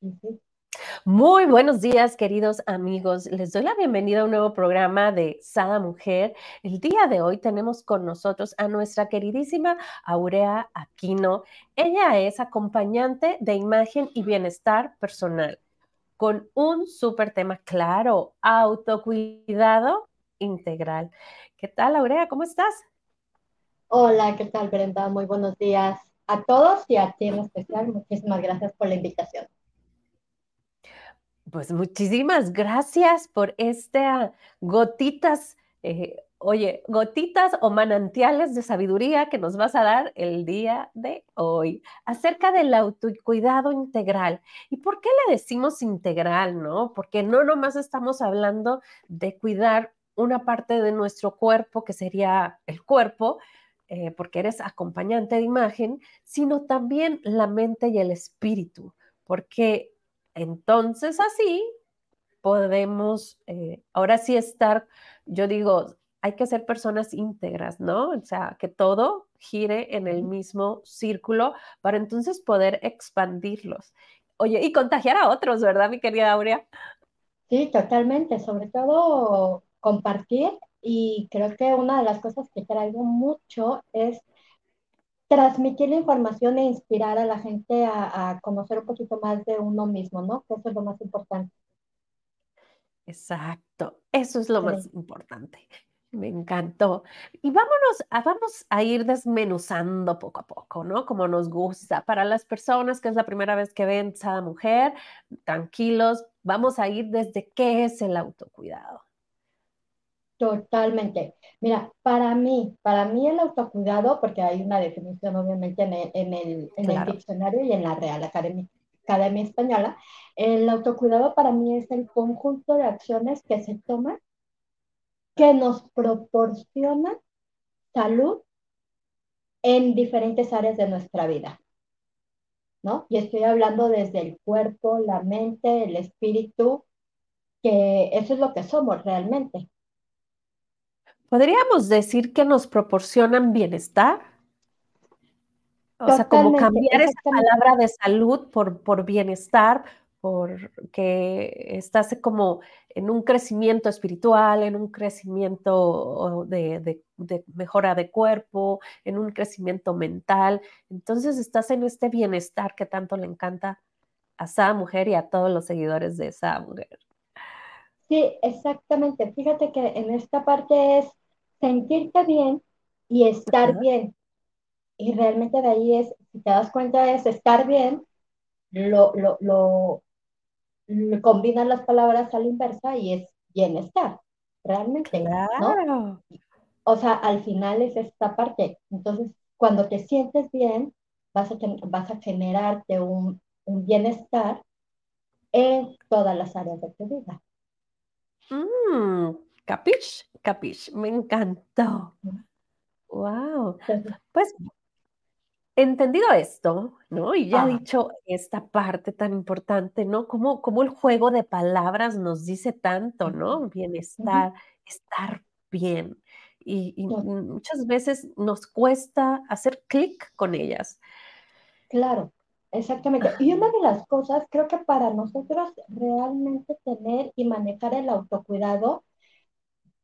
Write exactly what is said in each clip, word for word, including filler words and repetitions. Uh-huh. Muy buenos días, queridos amigos. Les doy la bienvenida a un nuevo programa de Sada Mujer. El día de hoy tenemos con nosotros a nuestra queridísima Aurea Aquino. Ella es acompañante de imagen y bienestar personal, con un súper tema claro, autocuidado integral. ¿Qué tal, Aurea? ¿Cómo estás? Hola, ¿qué tal, Brenda? Muy buenos días a todos y a ti en especial. Muchísimas gracias por la invitación. Pues muchísimas gracias por estas gotitas, eh, oye, gotitas o manantiales de sabiduría que nos vas a dar el día de hoy acerca del autocuidado integral. ¿Y por qué le decimos integral, no? Porque no nomás estamos hablando de cuidar una parte de nuestro cuerpo, que sería el cuerpo, eh, porque eres acompañante de imagen, sino también la mente y el espíritu, porque entonces así podemos, eh, ahora sí estar, yo digo, hay que ser personas íntegras, ¿no? O sea, que todo gire en el mismo círculo para entonces poder expandirlos. Oye, y contagiar a otros, ¿verdad, mi querida Aurea? Sí, totalmente, sobre todo compartir, y creo que una de las cosas que traigo mucho es transmitir la información e inspirar a la gente a, a conocer un poquito más de uno mismo, ¿no? Que eso es lo más importante. Exacto, eso es lo sí. más importante. Me encantó. Y vámonos a, vamos a ir desmenuzando poco a poco, ¿no? Como nos gusta. Para las personas que es la primera vez que ven Sada Mujer, tranquilos, vamos a ir desde qué es el autocuidado. Totalmente. Mira, para mí, para mí el autocuidado, porque hay una definición obviamente en el, en el, en claro. el diccionario y en la Real Academia, Academia Española, el autocuidado para mí es el conjunto de acciones que se toman, que nos proporcionan salud en diferentes áreas de nuestra vida, ¿no? Y estoy hablando desde el cuerpo, la mente, el espíritu, que eso es lo que somos realmente. ¿Podríamos decir que nos proporcionan bienestar? O Totalmente, sea, como cambiar esa palabra de salud por, por bienestar, porque estás como en un crecimiento espiritual, en un crecimiento de, de, de mejora de cuerpo, en un crecimiento mental. Entonces estás en este bienestar que tanto le encanta a Sada Mujer y a todos los seguidores de Sada Mujer. Sí, exactamente. Fíjate que en esta parte es sentirte bien y estar uh-huh. bien. Y realmente de ahí es, si te das cuenta, es estar bien, lo, lo, lo, lo combinan las palabras a la inversa y es bienestar, realmente. Claro. ¿No? O sea, al final es esta parte. Entonces, cuando te sientes bien, vas a, vas a generarte un, un bienestar en todas las áreas de tu vida. Mmm, capiche, capiche, me encantó. Wow. Pues entendido esto, ¿no? Y ya he dicho esta parte tan importante, ¿no? Como, como el juego de palabras nos dice tanto, ¿no? Bienestar, uh-huh. estar bien. Y, y uh-huh. muchas veces nos cuesta hacer clic con ellas. Claro. Exactamente. Y una de las cosas, creo que para nosotros realmente tener y manejar el autocuidado,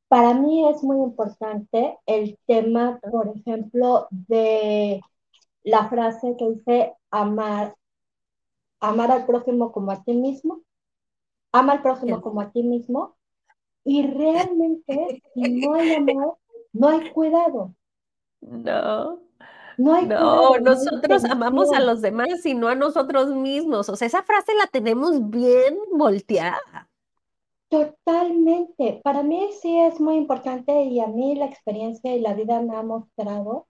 para mí es muy importante el tema, por ejemplo, de la frase que dice amar, amar al prójimo como a ti mismo, ama al prójimo como a ti mismo, y realmente si no hay amor, no hay cuidado. No. No, hay no cuidado, nosotros no hay amamos a los demás y no a nosotros mismos. O sea, esa frase la tenemos bien volteada. Totalmente. Para mí sí es muy importante, y a mí la experiencia y la vida me ha mostrado,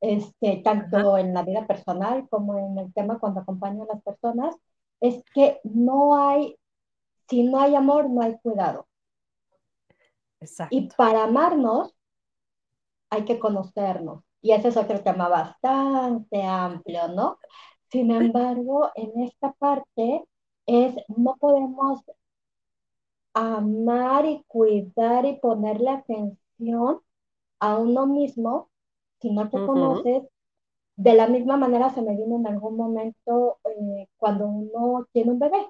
este, tanto Ajá. en la vida personal como en el tema cuando acompaño a las personas, es que no hay, si no hay amor, no hay cuidado. Exacto. Y para amarnos hay que conocernos. Y ese es otro tema bastante amplio, ¿no? Sin embargo, en esta parte es no podemos amar y cuidar y ponerle atención a uno mismo si no te uh-huh. conoces, De la misma manera se me vino en algún momento eh, cuando uno tiene un bebé,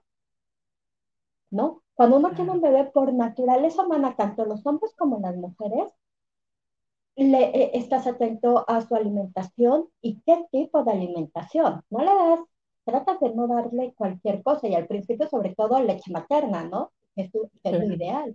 ¿no? Cuando uno tiene un bebé, por naturaleza humana, tanto los hombres como las mujeres, le, eh, estás atento a su alimentación y qué tipo de alimentación. No le das, tratas de no darle cualquier cosa, y al principio sobre todo leche materna, ¿no? Es tu, es tu sí. ideal.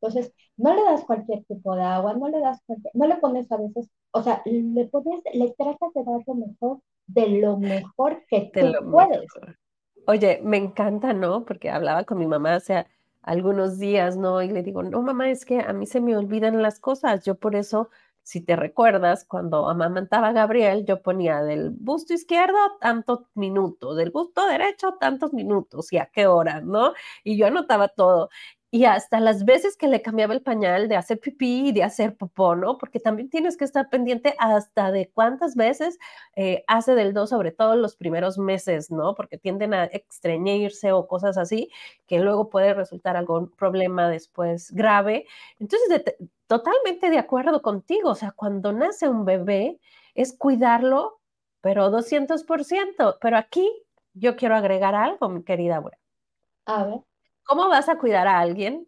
Entonces, no le das cualquier tipo de agua, no le das cualquier, no le pones a veces, o sea, le pones, le tratas de dar lo mejor, de lo mejor que tú puedes. Mejor. Oye, me encanta, ¿no? Porque hablaba con mi mamá, o sea, algunos días, ¿no? Y le digo, no, mamá, es que a mí se me olvidan las cosas. Yo por eso, si te recuerdas, cuando amamantaba a Gabriel, yo ponía del busto izquierdo tantos minutos, del busto derecho tantos minutos, y a qué hora, ¿no? Y yo anotaba todo. Y hasta las veces que le cambiaba el pañal, de hacer pipí y de hacer popó, ¿no? Porque también tienes que estar pendiente hasta de cuántas veces eh, hace del dos, sobre todo los primeros meses, ¿no? Porque tienden a estreñirse o cosas así, que luego puede resultar algún problema después grave. Entonces, de, totalmente de acuerdo contigo. O sea, cuando nace un bebé es cuidarlo, pero doscientos por ciento. Pero aquí yo quiero agregar algo, mi querida abuela. A ver. ¿Cómo vas a cuidar a alguien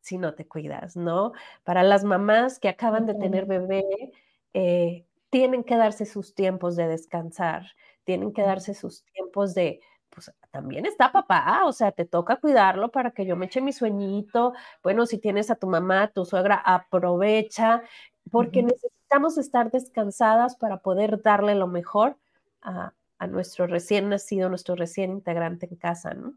si no te cuidas, no? Para las mamás que acaban de tener bebé, eh, tienen que darse sus tiempos de descansar, tienen que darse sus tiempos de, pues también está papá, o sea, te toca cuidarlo para que yo me eche mi sueñito. Bueno, si tienes a tu mamá, tu suegra, aprovecha, porque uh-huh. necesitamos estar descansadas para poder darle lo mejor a, a nuestro recién nacido, nuestro recién integrante en casa, ¿no?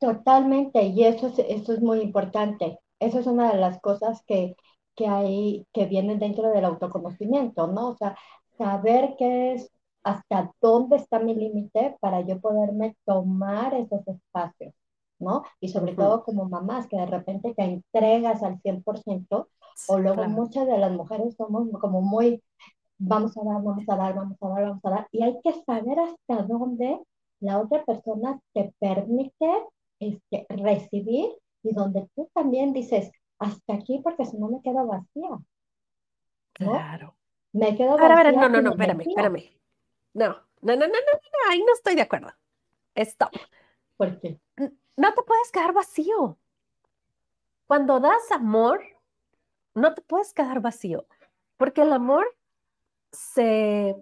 Totalmente, y eso es, eso es muy importante. Eso es una de las cosas que, que hay, que vienen dentro del autoconocimiento, ¿no? O sea, saber qué es, hasta dónde está mi límite para yo poderme tomar esos espacios, ¿no? Y sobre uh-huh. todo como mamás, que de repente te entregas al cien por ciento, sí, o luego claro. muchas de las mujeres somos como muy, vamos a dar, vamos a dar, vamos a dar, vamos a dar, y hay que saber hasta dónde la otra persona te permite Este, recibir, y donde tú también dices, hasta aquí, porque si no me quedo vacía, ¿no? Claro. Me quedo vacía. Ahora, no, no, no, espérame, espérame. No, no, no, no, no, no, ahí no estoy de acuerdo. Stop. ¿Por qué? No te puedes quedar vacío. Cuando das amor, no te puedes quedar vacío, porque el amor se,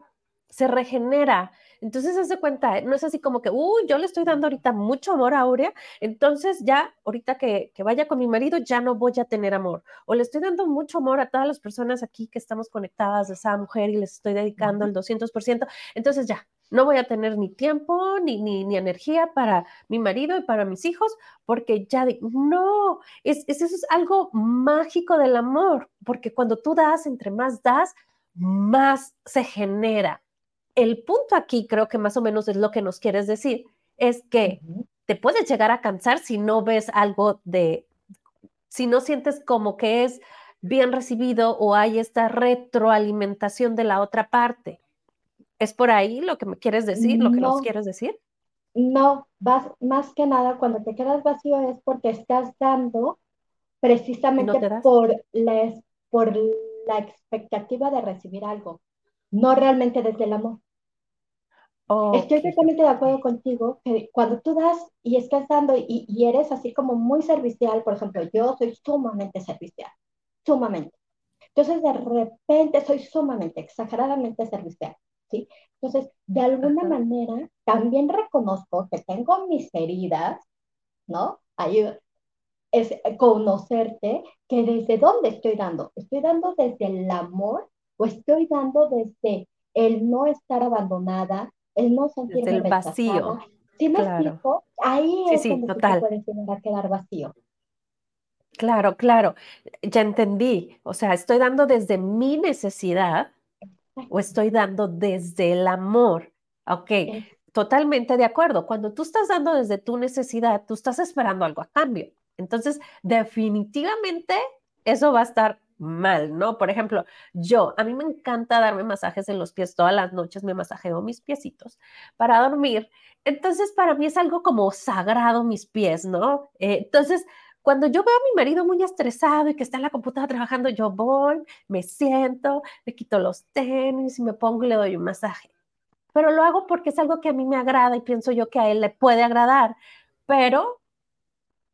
se regenera. Entonces, haz de cuenta, no es así como que, uh, yo le estoy dando ahorita mucho amor a Aurea, entonces ya, ahorita que, que vaya con mi marido, ya no voy a tener amor. O le estoy dando mucho amor a todas las personas aquí que estamos conectadas de esa mujer y les estoy dedicando el doscientos por ciento, entonces ya, no voy a tener ni tiempo, ni, ni, ni energía para mi marido y para mis hijos, porque ya, de, no, es, es, eso es algo mágico del amor, porque cuando tú das, entre más das, más se genera. El punto aquí, creo que más o menos es lo que nos quieres decir, es que uh-huh. te puedes llegar a cansar si no ves algo de, si no sientes como que es bien recibido o hay esta retroalimentación de la otra parte. ¿Es por ahí lo que me quieres decir, lo que no, nos quieres decir? No, vas, más que nada cuando te quedas vacío es porque estás dando precisamente ¿No por, la, por la expectativa de recibir algo, no realmente desde el amor. Okay. Estoy totalmente de acuerdo contigo que cuando tú das y estás dando y, y eres así como muy servicial, por ejemplo, yo soy sumamente servicial, sumamente. Entonces, de repente soy sumamente, exageradamente servicial, ¿sí? Entonces, de alguna uh-huh. manera, también reconozco que tengo mis heridas, ¿no? Ahí es conocerte que desde dónde estoy dando. Estoy dando desde el amor, o estoy dando desde el no estar abandonada, el no sentirme desde el rechazada. Vacío. Si me claro. explico, ahí sí, es sí, donde total. Tú puedes llegar a quedar vacío. Claro, claro, ya entendí. O sea, estoy dando desde mi necesidad o estoy dando desde el amor. Ok, sí. Totalmente de acuerdo. Cuando tú estás dando desde tu necesidad, tú estás esperando algo a cambio. Entonces, definitivamente eso va a estar mal, ¿no? Por ejemplo, yo, a mí me encanta darme masajes en los pies, todas las noches me masajeo mis piecitos para dormir, entonces para mí es algo como sagrado mis pies, ¿no? Eh, entonces, Cuando yo veo a mi marido muy estresado y que está en la computadora trabajando, yo voy, me siento, le quito los tenis, me pongo y le doy un masaje. Pero lo hago porque es algo que a mí me agrada y pienso yo que a él le puede agradar. Pero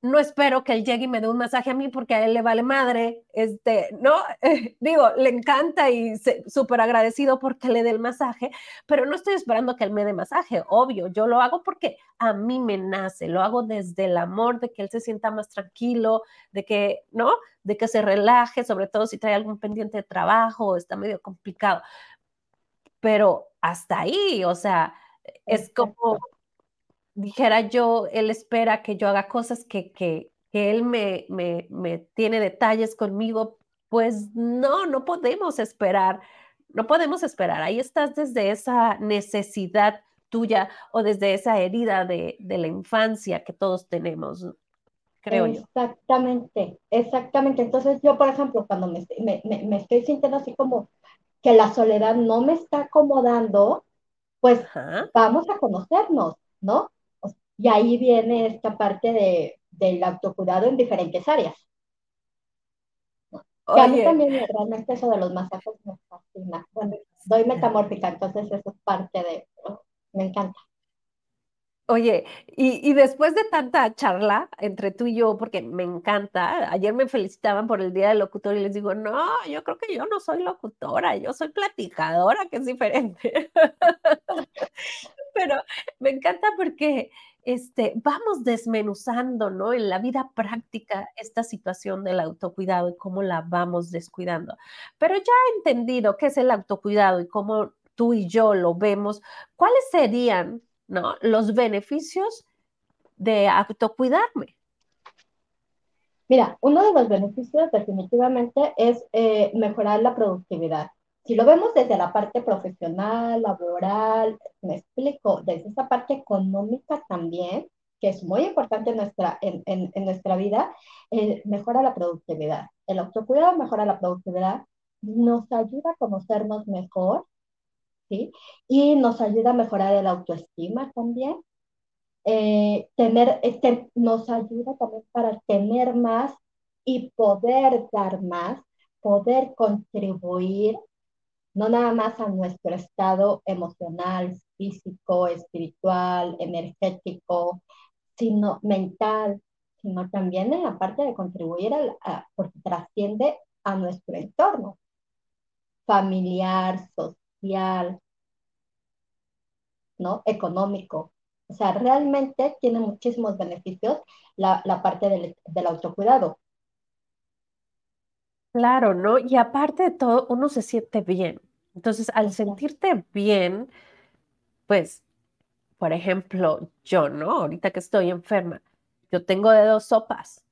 no espero que él llegue y me dé un masaje a mí porque a él le vale madre. Este, ¿no? Eh, digo, le encanta y súper agradecido porque le dé el masaje, pero no estoy esperando que él me dé masaje. Obvio, yo lo hago porque a mí me nace. Lo hago desde el amor de que él se sienta más tranquilo, de que, ¿no? De que se relaje, sobre todo si trae algún pendiente de trabajo o está medio complicado. Pero hasta ahí, o sea, es como dijera yo, él espera que yo haga cosas que, que, que él me, me, me tiene detalles conmigo, pues no, no podemos esperar, no podemos esperar. Ahí estás desde esa necesidad tuya o desde esa herida de, de la infancia que todos tenemos, creo yo. Exactamente, exactamente. Entonces yo, por ejemplo, cuando me, me, me, me estoy sintiendo así como que la soledad no me está acomodando, pues ajá, vamos a conocernos, ¿no? Y ahí viene esta parte de, del autocuidado en diferentes áreas. Que a mí también realmente eso de los masajes me fascina. Bueno, soy metamórfica, entonces eso es parte de... Me encanta. Oye, y, y después de tanta charla entre tú y yo, porque me encanta, ayer me felicitaban por el Día del Locutor y les digo, no, yo creo que yo no soy locutora, yo soy platicadora, que es diferente. Pero me encanta porque este, vamos desmenuzando, ¿no? En la vida práctica esta situación del autocuidado y cómo la vamos descuidando. Pero ya he entendido qué es el autocuidado y cómo tú y yo lo vemos. ¿Cuáles serían, ¿no?, los beneficios de autocuidarme? Mira, uno de los beneficios definitivamente es eh, mejorar la productividad. Si lo vemos desde la parte profesional, laboral, me explico, desde esa parte económica también, que es muy importante en nuestra, en, en, en nuestra vida, eh, mejora la productividad. El autocuidado mejora la productividad, nos ayuda a conocernos mejor, ¿sí? Y nos ayuda a mejorar la autoestima también, eh, tener, este, nos ayuda también para tener más y poder dar más, poder contribuir, no nada más a nuestro estado emocional, físico, espiritual, energético, sino mental, sino también en la parte de contribuir, a, a, porque trasciende a nuestro entorno familiar, social, ¿no? Económico. O sea, realmente tiene muchísimos beneficios la, la parte del, del autocuidado. Claro, ¿no? Y aparte de todo, uno se siente bien. Entonces, al sentirte bien, pues, por ejemplo, yo, ¿no? Ahorita que estoy enferma, yo tengo de dos sopas.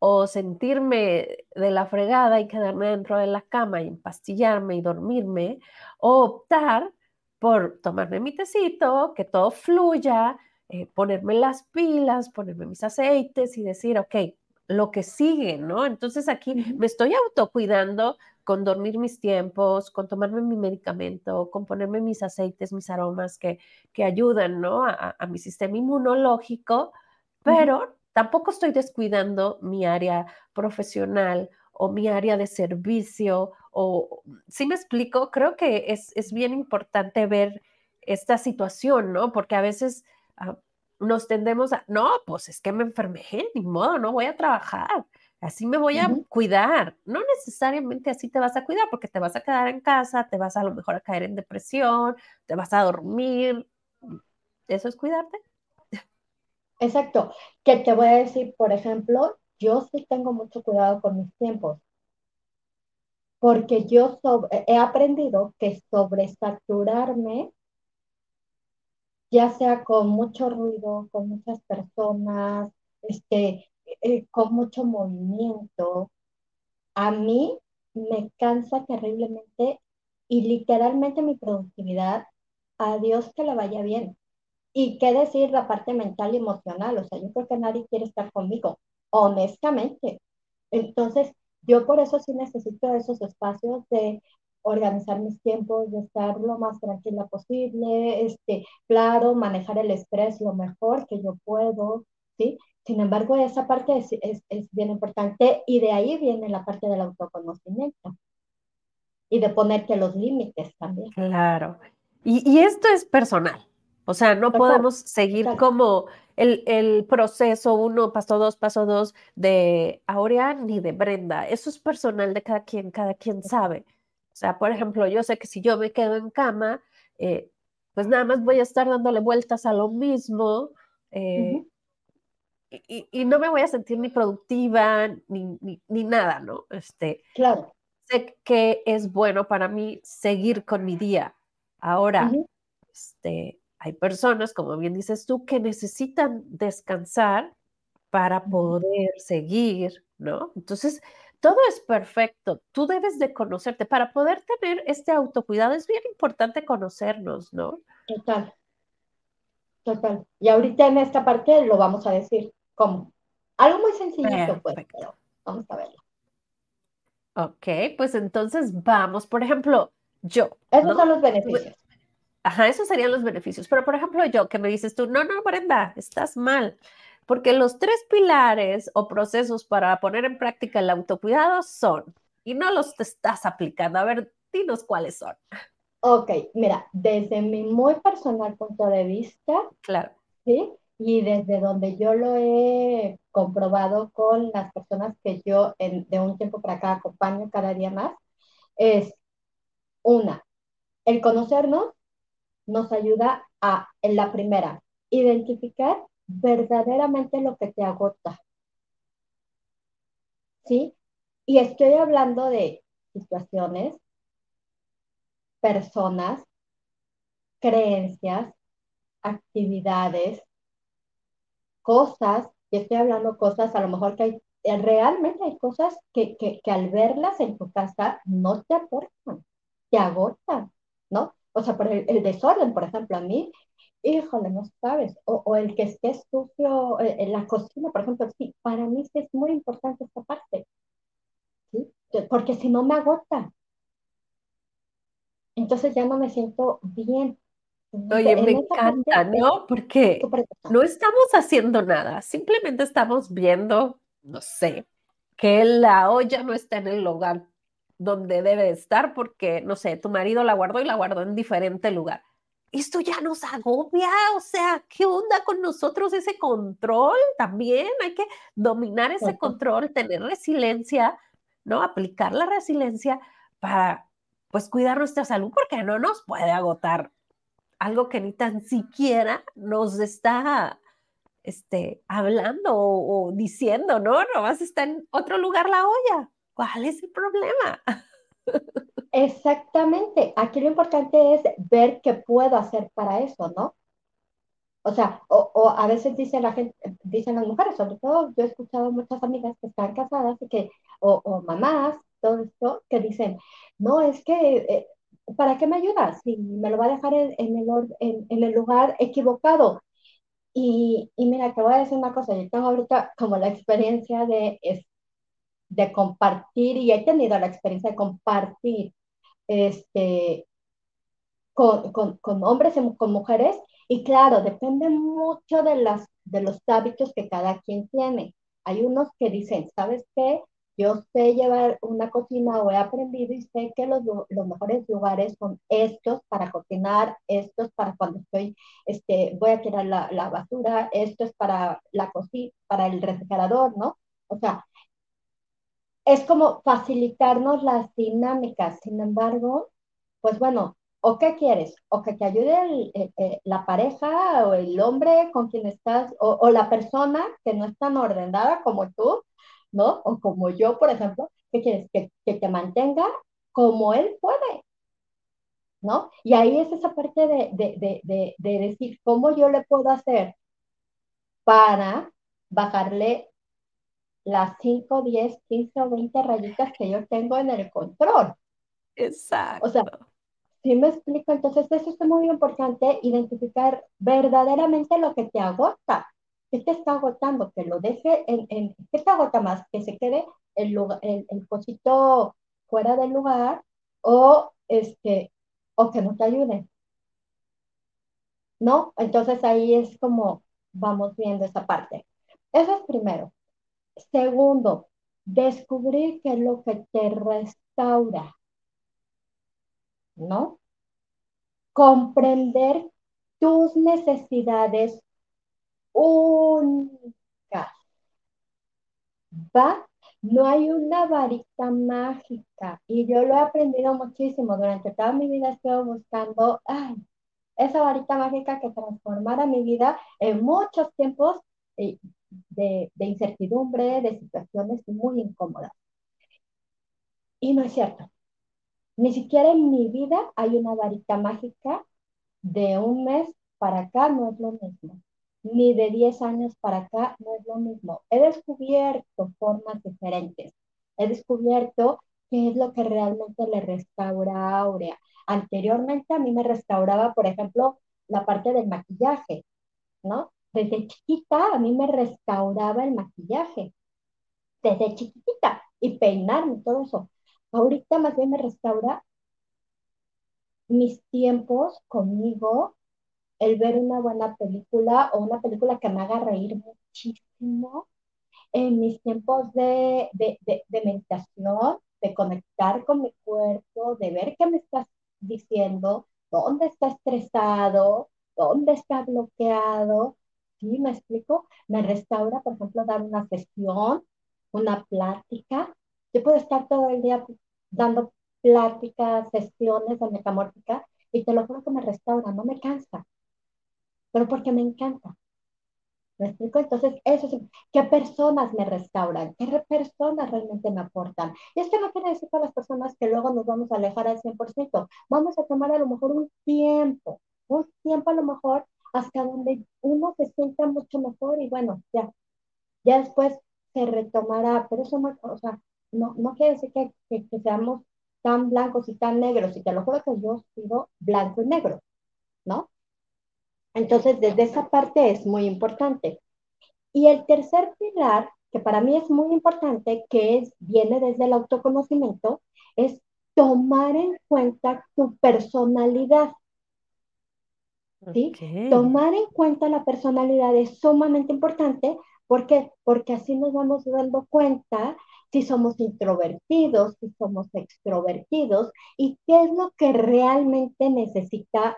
O sentirme de la fregada y quedarme dentro de la cama y empastillarme y dormirme, o optar por tomarme mi tecito, que todo fluya, eh, ponerme las pilas, ponerme mis aceites y decir, ok, lo que sigue, ¿no? Entonces aquí me estoy autocuidando con dormir mis tiempos, con tomarme mi medicamento, con ponerme mis aceites, mis aromas que, que ayudan, ¿no? A, a mi sistema inmunológico, pero uh-huh, tampoco estoy descuidando mi área profesional o mi área de servicio. O sí me explico, creo que es, es bien importante ver esta situación, ¿no? Porque a veces uh, nos tendemos a, no, pues es que me enfermé, ni modo, no voy a trabajar, así me voy a uh-huh, cuidar. No necesariamente así te vas a cuidar, porque te vas a quedar en casa, te vas a, a lo mejor a caer en depresión, te vas a dormir. ¿Eso es cuidarte? Exacto. Que te voy a decir, por ejemplo, yo sí tengo mucho cuidado con mis tiempos, porque yo so- he aprendido que sobresaturarme, ya sea con mucho ruido, con muchas personas, este, eh, con mucho movimiento, a mí me cansa terriblemente y literalmente mi productividad, a Dios que le vaya bien. Y qué decir la parte mental y emocional, o sea, yo creo que nadie quiere estar conmigo, honestamente. Entonces, yo por eso sí necesito esos espacios de organizar mis tiempos, de estar lo más tranquila posible, este, claro, manejar el estrés lo mejor que yo puedo, ¿sí? Sin embargo, esa parte es, es, es bien importante y de ahí viene la parte del autoconocimiento y de ponerte los límites también. Claro. Y, y esto es personal. O sea, no Perfecto. podemos seguir Perfecto. como el, el proceso uno, paso dos, paso dos de Aurea ni de Brenda. Eso es personal de cada quien, cada quien sabe. O sea, por ejemplo, yo sé que si yo me quedo en cama, eh, pues nada más voy a estar dándole vueltas a lo mismo eh, uh-huh. y, y no me voy a sentir ni productiva ni, ni, ni nada, ¿no? Este, claro. Sé que es bueno para mí seguir con mi día. Ahora, uh-huh. este... hay personas, como bien dices tú, que necesitan descansar para poder seguir, ¿no? Entonces, todo es perfecto. Tú debes de conocerte. Para poder tener este autocuidado es bien importante conocernos, ¿no? Total. Total. Y ahorita en esta parte lo vamos a decir. ¿Cómo? Algo muy sencillito, pues, pero vamos a verlo. Ok, pues entonces vamos. Por ejemplo, yo. Esos ¿no? son los beneficios. Ajá, esos serían los beneficios. Pero, por ejemplo, yo, que me dices tú, no, no, Brenda, estás mal. Porque los tres pilares o procesos para poner en práctica el autocuidado son, y no los te estás aplicando. A ver, dinos cuáles son. Ok, mira, desde mi muy personal punto de vista, claro, ¿sí? Y desde donde yo lo he comprobado con las personas que yo en, de un tiempo para acá acompaño cada día más, es una, el conocernos, nos ayuda a, en la primera, identificar verdaderamente lo que te agota, ¿sí? Y estoy hablando de situaciones, personas, creencias, actividades, cosas, y estoy hablando cosas, a lo mejor que hay, realmente hay cosas que, que, que al verlas en tu casa no te aportan, te agotan, ¿no? O sea, por el, el desorden, por ejemplo, a mí, híjole, no sabes, o, o el que esté sucio en la cocina, por ejemplo, sí, para mí sí es muy importante esta parte, ¿sí? Porque si no me agota, entonces ya no me siento bien. Oye, en me encanta, parte, ¿no? Porque no estamos haciendo nada, simplemente estamos viendo, no sé, que la olla no está en el lugar donde debe estar porque, no sé, tu marido la guardó y la guardó en diferente lugar. Esto ya nos agobia, o sea, ¿qué onda con nosotros ese control? También hay que dominar ese control, tener resiliencia, ¿no? Aplicar la resiliencia para, pues, cuidar nuestra salud porque no nos puede agotar algo que ni tan siquiera nos está este, hablando o, o diciendo, ¿no? Nomás está en otro lugar la olla. ¿Cuál es el problema? Exactamente. Aquí lo importante es ver qué puedo hacer para eso, ¿no? O sea, o, o a veces dice la gente, dicen las mujeres, sobre todo yo he escuchado muchas amigas que están casadas y que, o, o mamás, todo esto, que dicen, no, es que, eh, ¿para qué me ayudas? Si me lo va a dejar en, en, el, or, en, en el lugar equivocado. Y, y mira, te voy a decir una cosa, yo tengo ahorita como la experiencia de este, de compartir, y he tenido la experiencia de compartir este, con, con, con hombres y con mujeres, y claro, depende mucho de, las, de los hábitos que cada quien tiene. Hay unos que dicen, ¿sabes qué? Yo sé llevar una cocina o he aprendido y sé que los, los mejores lugares son estos para cocinar, estos para cuando estoy, este, voy a tirar la, la basura, estos para la cocina, para el refrigerador, ¿no? O sea, es como facilitarnos las dinámicas. Sin embargo, pues bueno, ¿o qué quieres? ¿O que te ayude el, el, el, la pareja o el hombre con quien estás, o, o la persona que no es tan ordenada como tú, ¿no? O como yo, por ejemplo, ¿qué quieres? Que, que te mantenga como él puede, ¿no? Y ahí es esa parte de, de, de, de, de decir, ¿cómo yo le puedo hacer para bajarle las cinco, diez, quince o veinte rayitas que yo tengo en el control? Exacto. O sea, ¿sí me explico? Entonces, eso es muy importante, identificar verdaderamente lo que te agota. ¿Qué te está agotando? Que lo deje en... en ¿qué te agota más? Que se quede el, lugar, el, el cosito fuera del lugar o, este, o que no te ayude, ¿no? Entonces, ahí es como vamos viendo esa parte. Eso es primero. Segundo, descubrir qué es lo que te restaura, ¿no? Comprender tus necesidades únicas. ¿Va? No hay una varita mágica. Y yo lo he aprendido muchísimo. Durante toda mi vida estoy buscando ay, esa varita mágica que transformara mi vida en muchos tiempos de, de incertidumbre, de situaciones muy incómodas. Y no es cierto. Ni siquiera en mi vida hay una varita mágica de un mes para acá, no es lo mismo. Ni de diez años para acá, no es lo mismo. He descubierto formas diferentes. He descubierto qué es lo que realmente le restaura a Aurea. Anteriormente a mí me restauraba, por ejemplo, la parte del maquillaje, ¿no? Desde chiquita a mí me restauraba el maquillaje. Desde chiquitita. Y peinarme, todo eso. Ahorita más bien me restaura mis tiempos conmigo, el ver una buena película o una película que me haga reír muchísimo, en mis tiempos de, de, de, de meditación, de conectar con mi cuerpo, de ver qué me estás diciendo, dónde está estresado, dónde está bloqueado, ¿sí? ¿Me explico? Me restaura, por ejemplo, dar una sesión, una plática. Yo puedo estar todo el día dando pláticas, sesiones de metamórfica, y te lo juro que me restaura, no me cansa, pero porque me encanta. ¿Me explico? Entonces, eso es, ¿qué personas me restauran? ¿Qué re personas realmente me aportan? Y esto no quiere decir para las personas que luego nos vamos a alejar al cien por ciento. Vamos a tomar a lo mejor un tiempo, un tiempo a lo mejor hasta donde uno se sienta mucho mejor y bueno, ya, ya después se retomará. Pero eso no, o sea, no, no quiere decir que, que, que seamos tan blancos y tan negros, y te lo juro que yo sigo blanco y negro, ¿no? Entonces, desde esa parte es muy importante. Y el tercer pilar, que para mí es muy importante, que es, viene desde el autoconocimiento, es tomar en cuenta tu personalidad, ¿sí? Okay. Tomar en cuenta la personalidad es sumamente importante, ¿por qué? Porque así nos vamos dando cuenta si somos introvertidos, si somos extrovertidos, y qué es lo que realmente necesita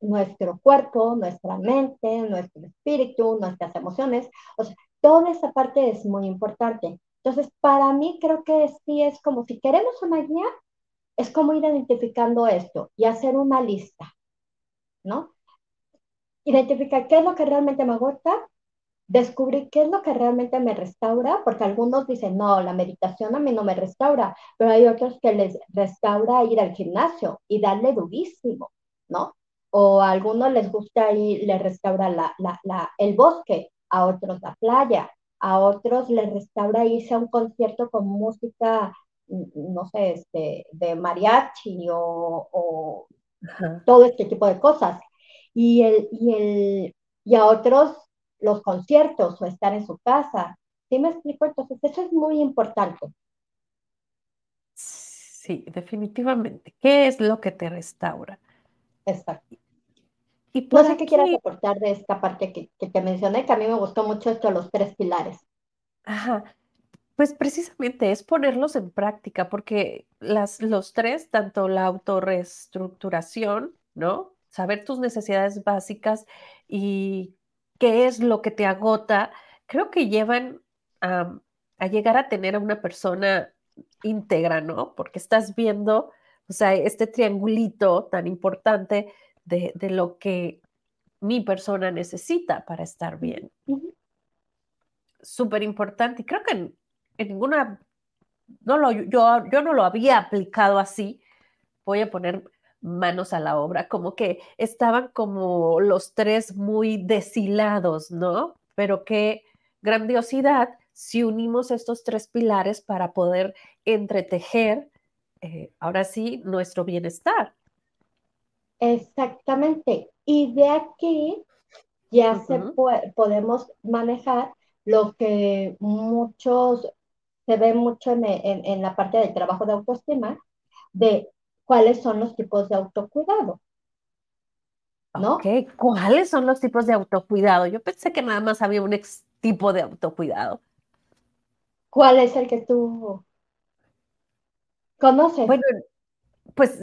nuestro cuerpo, nuestra mente, nuestro espíritu, nuestras emociones. O sea, toda esa parte es muy importante. Entonces, para mí creo que sí es como, si queremos una guía, es como ir identificando esto y hacer una lista, ¿no? Identificar qué es lo que realmente me gusta, descubrir qué es lo que realmente me restaura, porque algunos dicen, no, la meditación a mí no me restaura, pero hay otros que les restaura ir al gimnasio y darle durísimo, ¿no? O a algunos les gusta ir, les restaura la, la, la, el bosque, a otros la playa, a otros les restaura irse a un concierto con música, no sé, este, de mariachi o, o todo este tipo de cosas. Y, el, y, el, y a otros los conciertos o estar en su casa. ¿Sí me explico? Entonces, eso es muy importante. Sí, definitivamente. ¿Qué es lo que te restaura? Exacto. Y por no sé aquí... qué quieras aportar de esta parte que, que te mencioné, que a mí me gustó mucho esto, los tres pilares. Ajá. Pues precisamente es ponerlos en práctica, porque las, los tres, tanto la autorreestructuración, ¿no? Saber tus necesidades básicas y qué es lo que te agota, creo que llevan a, a llegar a tener a una persona íntegra, ¿no? Porque estás viendo, o sea, este triangulito tan importante de, de lo que mi persona necesita para estar bien. Uh-huh. Súper importante. Y creo que en, en ninguna, no lo, yo, yo no lo había aplicado así. Voy a poner manos a la obra, como que estaban como los tres muy deshilados, ¿no? Pero qué grandiosidad si unimos estos tres pilares para poder entretejer, eh, ahora sí, nuestro bienestar. Exactamente. Y de aquí ya uh-huh. se po podemos manejar lo que muchos, se ve mucho en, en, en la parte del trabajo de autoestima, de cuáles son los tipos de autocuidado, ¿no? Okay. ¿Cuáles son los tipos de autocuidado? Yo pensé que nada más había un ex tipo de autocuidado. ¿Cuál es el que tú conoces? Bueno, pues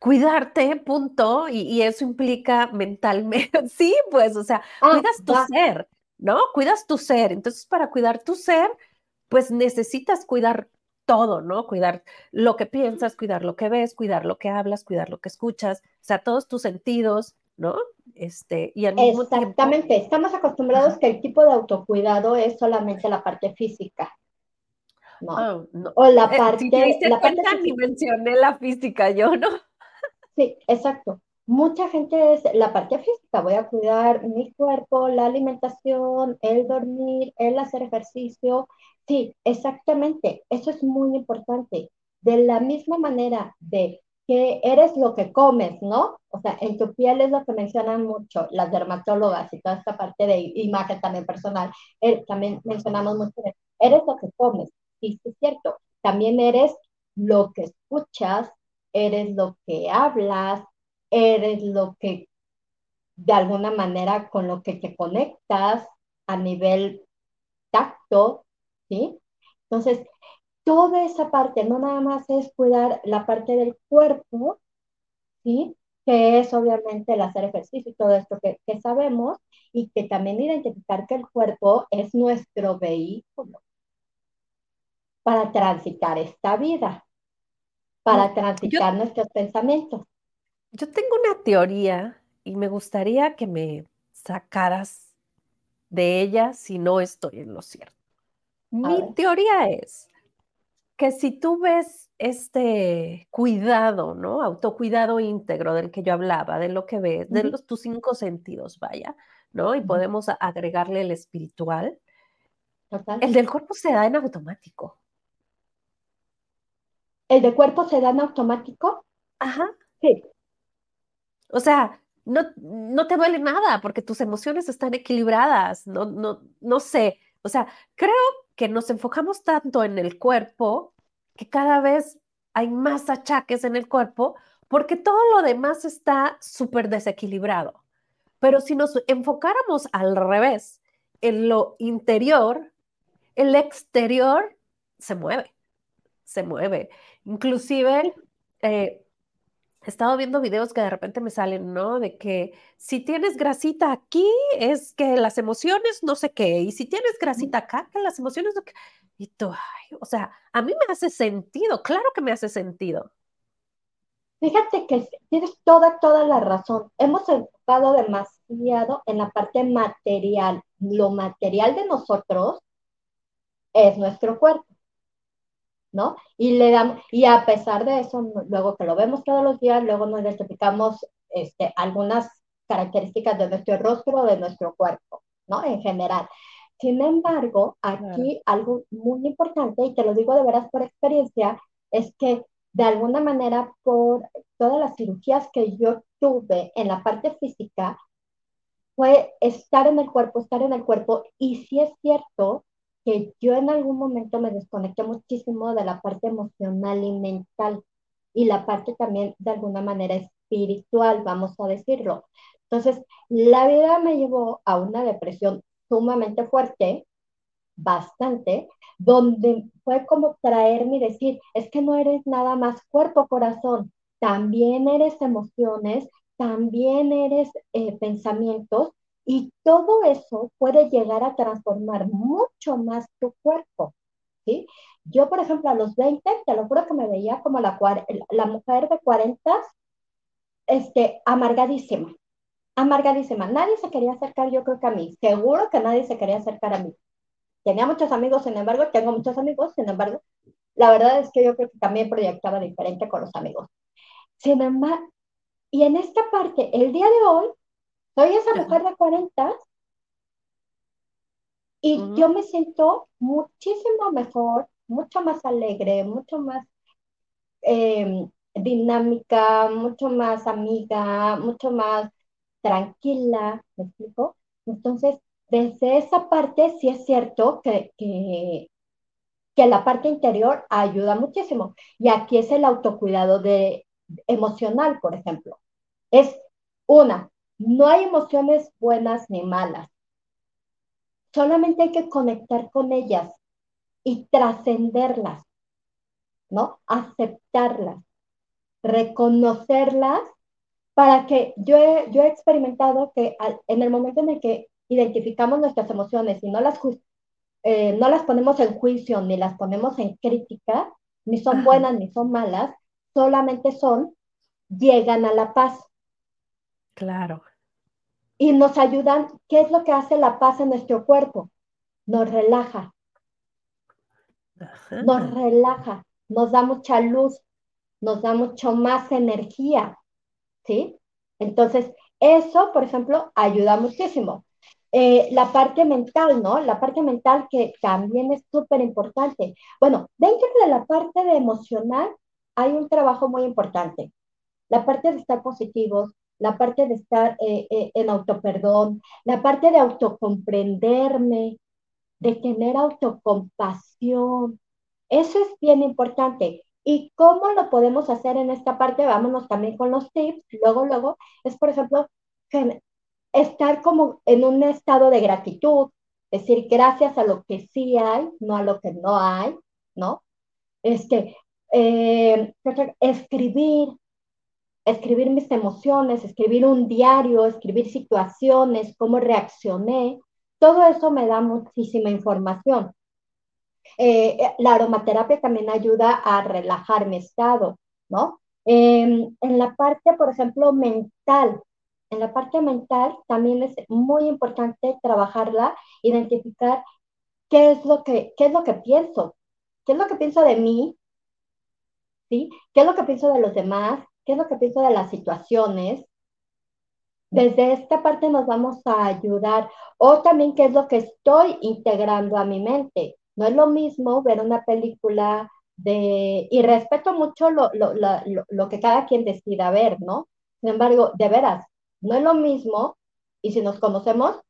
cuidarte, punto, y, y eso implica mentalmente, sí, pues, o sea, ah, cuidas tu va. ser, ¿no? Cuidas tu ser, entonces para cuidar tu ser, pues necesitas cuidar todo, ¿no? Cuidar lo que piensas, cuidar lo que ves, cuidar lo que hablas, cuidar lo que escuchas, o sea, todos tus sentidos, ¿no? Este, y al mismo Exactamente, tiempo... estamos acostumbrados ah. que el tipo de autocuidado es solamente la parte física. No. Oh, no. O la parte... Eh, si te diste la cuenta, parte ni mencioné la física, yo, ¿no? Sí, exacto. Mucha gente es la parte física, voy a cuidar mi cuerpo, la alimentación, el dormir, el hacer ejercicio. Sí, exactamente, eso es muy importante. De la misma manera de que eres lo que comes, ¿no? O sea, en tu piel es lo que mencionan mucho las dermatólogas y toda esta parte de imagen también personal. Eh, también mencionamos mucho, de, eres lo que comes. Y sí, es cierto, también eres lo que escuchas, eres lo que hablas, eres lo que, de alguna manera, con lo que te conectas a nivel tacto, ¿sí? Entonces, toda esa parte, no nada más es cuidar la parte del cuerpo, ¿sí? Que es obviamente el hacer ejercicio y todo esto que, que sabemos, y que también identificar que el cuerpo es nuestro vehículo para transitar esta vida, para transitar yo, nuestros pensamientos. Yo tengo una teoría y me gustaría que me sacaras de ella si no estoy en lo cierto. Mi teoría es que si tú ves este cuidado, ¿no? Autocuidado íntegro del que yo hablaba, de lo que ves, de los, tus cinco sentidos, vaya, ¿no? Y podemos agregarle el espiritual. Total. El del cuerpo se da en automático. ¿El de cuerpo se da en automático? Ajá. Sí. O sea, no, no te duele nada porque tus emociones están equilibradas. No, no, no sé. O sea, creo que nos enfocamos tanto en el cuerpo que cada vez hay más achaques en el cuerpo porque todo lo demás está súper desequilibrado. Pero si nos enfocáramos al revés, en lo interior, el exterior se mueve. Se mueve. Inclusive, eh, he estado viendo videos que de repente me salen, ¿no? De que si tienes grasita aquí, es que las emociones no sé qué. Y si tienes grasita acá, que las emociones no sé qué. Y tú, ay, o sea, a mí me hace sentido. Claro que me hace sentido. Fíjate que tienes toda, toda la razón. Hemos enfocado demasiado en la parte material. Lo material de nosotros es nuestro cuerpo, ¿no? Y le damos, y a pesar de eso, luego que lo vemos todos los días, luego nos identificamos este, algunas características de nuestro rostro, de nuestro cuerpo, ¿no? En general. Sin embargo, aquí algo muy importante, y te lo digo de veras por experiencia, es que de alguna manera por todas las cirugías que yo tuve en la parte física, fue estar en el cuerpo, estar en el cuerpo, y sí es cierto que yo en algún momento me desconecté muchísimo de la parte emocional y mental, y la parte también de alguna manera espiritual, vamos a decirlo. Entonces, la vida me llevó a una depresión sumamente fuerte, bastante, donde fue como traerme y decir, es que no eres nada más cuerpo, corazón, también eres emociones, también eres eh, pensamientos, y todo eso puede llegar a transformar mucho más tu cuerpo, ¿sí? Yo, por ejemplo, a los veinte, te lo juro que me veía como la, la mujer de cuarenta, este, amargadísima, amargadísima. Nadie se quería acercar, yo creo que a mí, seguro que nadie se quería acercar a mí. Tenía muchos amigos, sin embargo, tengo muchos amigos, sin embargo, la verdad es que yo creo que también proyectaba diferente con los amigos. Sin embargo, y en esta parte, el día de hoy, soy esa mujer de cuarenta y uh-huh. yo me siento muchísimo mejor, mucho más alegre, mucho más eh, dinámica, mucho más amiga, mucho más tranquila, ¿me explico? Entonces, desde esa parte sí es cierto que, que, que la parte interior ayuda muchísimo. Y aquí es el autocuidado de, emocional, por ejemplo. Es Una, no hay emociones buenas ni malas. Solamente hay que conectar con ellas y trascenderlas, ¿no? Aceptarlas, reconocerlas, para que yo he, yo he experimentado que al, en el momento en el que identificamos nuestras emociones y no las, eh, no las ponemos en juicio ni las ponemos en crítica, ni son buenas ni son malas, solamente son, llegan a la paz. Claro. Y nos ayudan. ¿Qué es lo que hace la paz en nuestro cuerpo? Nos relaja. Ajá. Nos relaja, nos da mucha luz, nos da mucho más energía, ¿sí? Entonces, eso, por ejemplo, ayuda muchísimo. Eh, la parte mental, ¿no? La parte mental que también es súper importante. Bueno, dentro de la parte de emocional hay un trabajo muy importante. La parte de estar positivos, la parte de estar eh, eh, en autoperdón, la parte de autocomprenderme, de tener autocompasión. Eso es bien importante. ¿Y cómo lo podemos hacer en esta parte? Vámonos también con los tips. Luego, luego, es por ejemplo, estar como en un estado de gratitud, decir gracias a lo que sí hay, no a lo que no hay, ¿no? Este, eh, escribir, escribir mis emociones, escribir un diario, escribir situaciones, cómo reaccioné. Todo eso me da muchísima información. Eh, la aromaterapia también ayuda a relajar mi estado, ¿no? Eh, en la parte, por ejemplo, mental, en la parte mental también es muy importante trabajarla, identificar qué es lo que, qué es lo que pienso, qué es lo que pienso de mí, ¿sí? ¿Qué es lo que pienso de los demás? ¿Qué es lo que pienso de las situaciones? Desde esta parte nos vamos a ayudar. O también qué es lo que estoy integrando a mi mente. No es lo mismo ver una película de... Y respeto mucho lo, lo, la, lo, lo que cada quien decida ver, ¿no? Sin embargo, de veras, no es lo mismo, y si nos conocemos,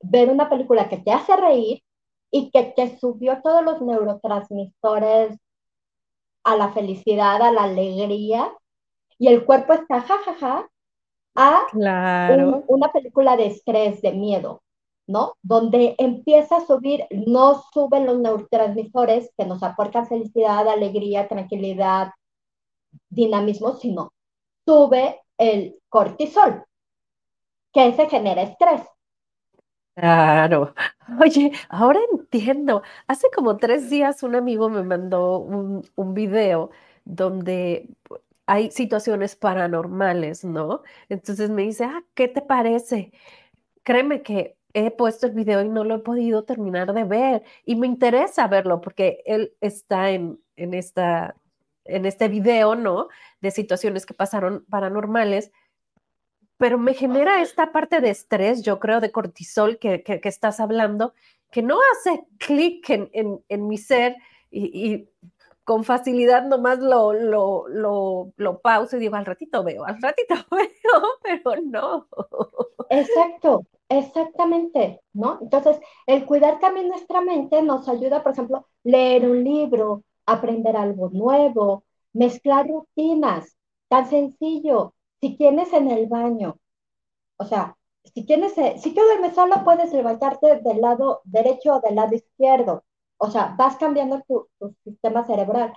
ver una película que te hace reír y que te subió todos los neurotransmisores a la felicidad, a la alegría, y el cuerpo está jajaja, ja, ja, a claro. un, una película de estrés, de miedo, ¿no? Donde empieza a subir, no suben los neurotransmisores que nos aportan felicidad, alegría, tranquilidad, dinamismo, sino sube el cortisol, que se genera estrés. Claro. Oye, ahora entiendo. Hace como tres días un amigo me mandó un, un video donde... hay situaciones paranormales, ¿no? Entonces me dice, ah, ¿qué te parece? Créeme que he puesto el video y no lo he podido terminar de ver y me interesa verlo porque él está en, en, esta, en este video, ¿no? De situaciones que pasaron paranormales, pero me genera esta parte de estrés, yo creo, de cortisol que, que, que estás hablando, que no hace clic en, en, en mi ser y... y con facilidad nomás lo, lo, lo, lo pauso y digo, al ratito veo, al ratito veo, pero no. Exacto, exactamente, ¿no? Entonces, el cuidar también nuestra mente nos ayuda, por ejemplo, leer un libro, aprender algo nuevo, mezclar rutinas, tan sencillo. Si tienes en el baño, o sea, si tienes, si tú duermes solo, puedes levantarte del lado derecho o del lado izquierdo. O sea, vas cambiando tu, tu sistema cerebral.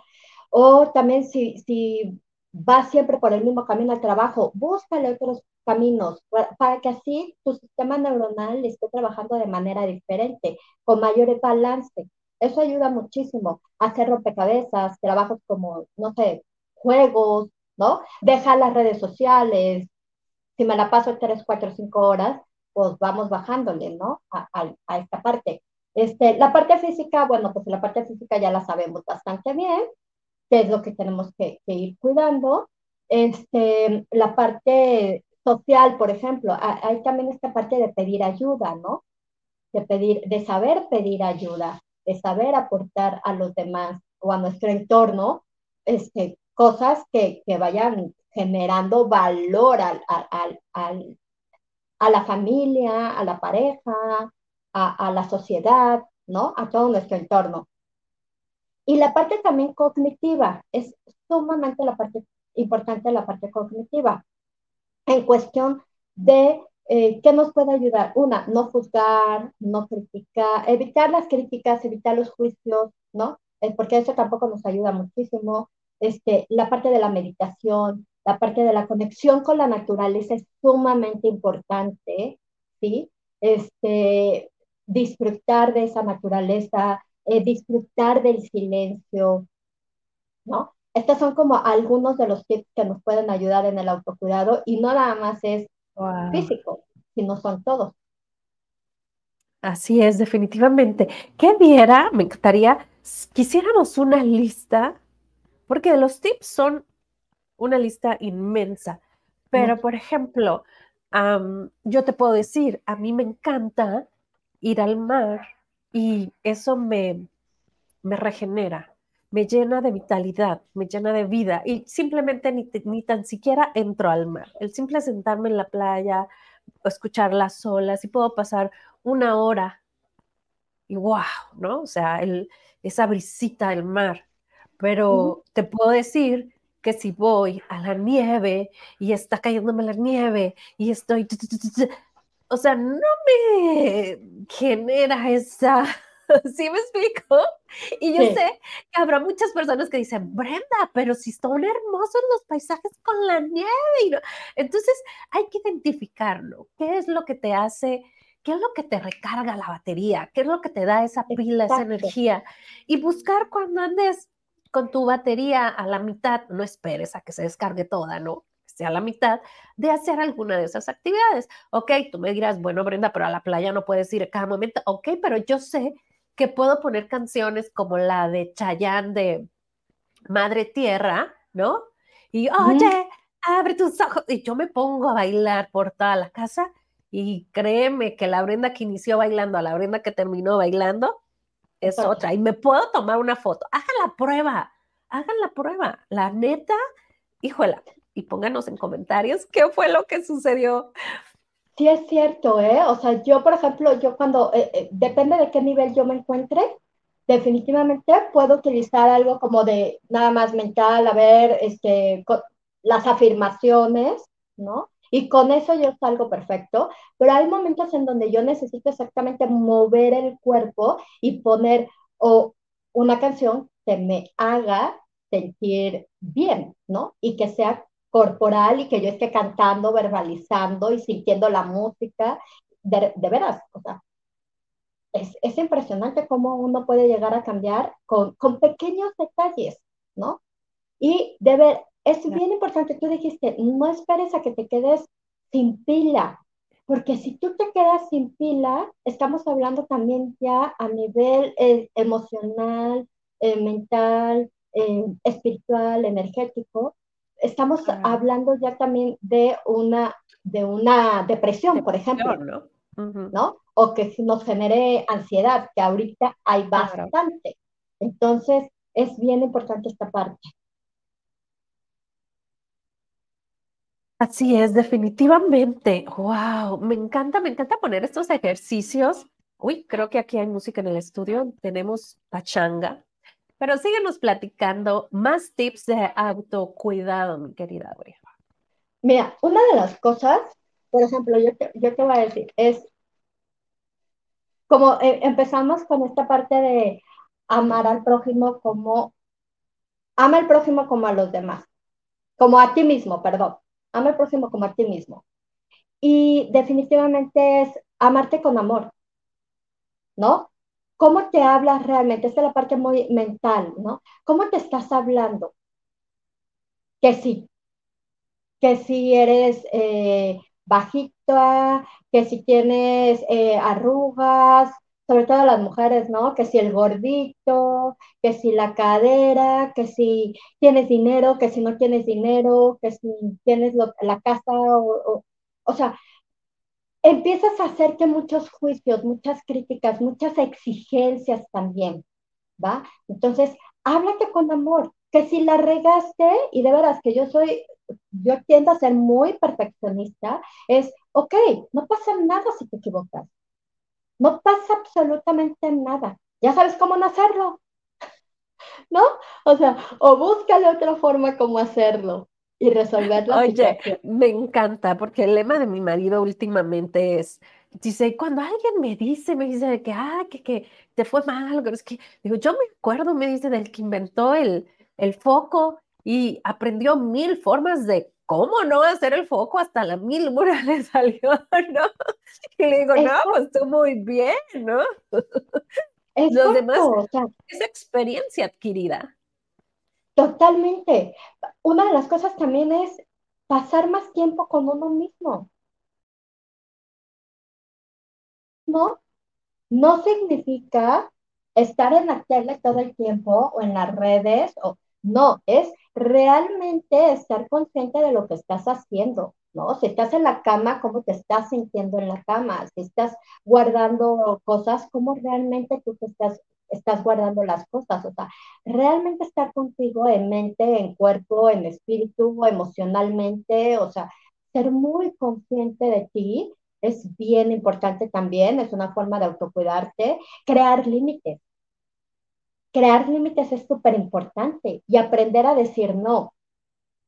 O también si, si vas siempre por el mismo camino al trabajo, búscale otros caminos para, para que así tu sistema neuronal esté trabajando de manera diferente, con mayor balance. Eso ayuda muchísimo. Hacer rompecabezas, trabajos como, no sé, juegos, ¿no? Dejar las redes sociales. Si me la paso tres, cuatro, cinco horas, pues vamos bajándole, ¿no? A, a, a esta parte. Este, la parte física, bueno, pues la parte física ya la sabemos bastante bien, que es lo que tenemos que, que ir cuidando. Este, la parte social, por ejemplo, hay también esta parte de pedir ayuda, ¿no? De pedir, de saber pedir ayuda, de saber aportar a los demás o a nuestro entorno, este, cosas que, que vayan generando valor al, al, al, a la familia, a la pareja, A, a la sociedad, ¿no? A todo nuestro entorno. Y la parte también cognitiva, es sumamente la parte importante, la parte cognitiva. En cuestión de eh, qué nos puede ayudar. Una, no juzgar, no criticar, evitar las críticas, evitar los juicios, ¿no? Eh, porque eso tampoco nos ayuda muchísimo. Este, la parte de la meditación, la parte de la conexión con la naturaleza es sumamente importante, ¿sí? Este, disfrutar de esa naturaleza, eh, disfrutar del silencio, ¿no? Estos son como algunos de los tips que nos pueden ayudar en el autocuidado, y no nada más es wow. físico, sino son todos. Así es, definitivamente. ¿Qué viera? Me encantaría, quisiéramos una lista, porque los tips son una lista inmensa, pero por ejemplo, um, yo te puedo decir, a mí me encanta ir al mar y eso me, me regenera. Me llena de vitalidad, me llena de vida, y simplemente ni, ni tan siquiera entro al mar. El simple sentarme en la playa, escuchar las olas, y puedo pasar una hora y wow, ¿no? O sea, el, esa brisita del mar. Pero te puedo decir que si voy a la nieve y está cayéndome la nieve y estoy... O sea, no me genera esa... ¿Sí me explico? Y yo sí. sé que habrá muchas personas que dicen, Brenda, pero si son hermosos los paisajes con la nieve. Y no. Entonces hay que identificarlo. ¿Qué es lo que te hace? ¿Qué es lo que te recarga la batería? ¿Qué es lo que te da esa pila, Exacto. esa energía? Y buscar cuando andes con tu batería a la mitad, no esperes a que se descargue toda, ¿no? Sea la mitad, de hacer alguna de esas actividades. Ok, tú me dirás, bueno, Brenda, pero a la playa no puedes ir a cada momento. Ok, pero yo sé que puedo poner canciones como la de Chayanne de Madre Tierra, ¿no? Y, oye, mm. abre tus ojos. Y yo me pongo a bailar por toda la casa, y créeme que la Brenda que inició bailando a la Brenda que terminó bailando es okay. otra. Y me puedo tomar una foto. Hagan la prueba, hagan la prueba. La neta, híjola, y pónganos en comentarios qué fue lo que sucedió. Sí es cierto, ¿eh? O sea, yo, por ejemplo, yo cuando, eh, eh, depende de qué nivel yo me encuentre, definitivamente puedo utilizar algo como de nada más mental, a ver, este, con, las afirmaciones, ¿no? Y con eso yo salgo perfecto, pero hay momentos en donde yo necesito exactamente mover el cuerpo y poner o una canción que me haga sentir bien, ¿no? Y que sea corporal y que yo esté cantando, verbalizando y sintiendo la música, de, de veras, o sea, es, es impresionante cómo uno puede llegar a cambiar con, con pequeños detalles, ¿no? Y de ver, es claro. bien importante, tú dijiste, no esperes a que te quedes sin pila, porque si tú te quedas sin pila, estamos hablando también ya a nivel eh, emocional, eh, mental, eh, espiritual, energético. Estamos ah. hablando ya también de una, de una depresión, depresión, por ejemplo, ¿no? Uh-huh. ¿no? O que nos genere ansiedad, que ahorita hay bastante. Claro. Entonces, es bien importante esta parte. Así es, definitivamente. ¡Wow! Me encanta, me encanta poner estos ejercicios. Uy, creo que aquí hay música en el estudio. Tenemos pachanga. Pero síguenos platicando más tips de autocuidado, mi querida Aurea. Mira, una de las cosas, por ejemplo, yo te, yo te voy a decir, es como eh, empezamos con esta parte de amar al prójimo como, ama al prójimo como a los demás, como a ti mismo, perdón, ama al prójimo como a ti mismo. Y definitivamente es amarte con amor, ¿no? ¿Cómo te hablas realmente? Esta es la parte muy mental, ¿no? ¿Cómo te estás hablando? Que sí, que si eres eh, bajita, que si tienes eh, arrugas, sobre todo las mujeres, ¿no? Que si el gordito, que si la cadera, que si tienes dinero, que si no tienes dinero, que si tienes lo, la casa, o, o, o sea... Empiezas a hacer que muchos juicios, muchas críticas, muchas exigencias también, ¿va? Entonces, háblate con amor, que si la regaste, y de veras que yo soy, yo tiendo a ser muy perfeccionista, es, ok, no pasa nada si te equivocas, no pasa absolutamente nada, ya sabes cómo no hacerlo, ¿no? O sea, o búscale otra forma como hacerlo. y resolver la Oye, situación. Me encanta, porque el lema de mi marido últimamente es, dice, cuando alguien me dice, me dice que, ah, que, que te fue mal, es que, digo, yo me acuerdo, me dice, del que inventó el, el foco y aprendió mil formas de cómo no hacer el foco, hasta la mil una le salió, ¿no? Y le digo, no, pues tú muy bien, ¿no? Exacto, los demás, o sea, esa experiencia adquirida. Totalmente. Una de las cosas también es pasar más tiempo con uno mismo. No, no significa estar en la tele todo el tiempo o en las redes, o no, es realmente estar consciente de lo que estás haciendo, ¿no? Si estás en la cama, ¿cómo te estás sintiendo en la cama? Si estás guardando cosas, ¿cómo realmente tú te estás, estás guardando las cosas? O sea, realmente estar contigo en mente, en cuerpo, en espíritu, emocionalmente, o sea, ser muy consciente de ti es bien importante también, es una forma de autocuidarte, crear límites. Crear límites es súper importante y aprender a decir no.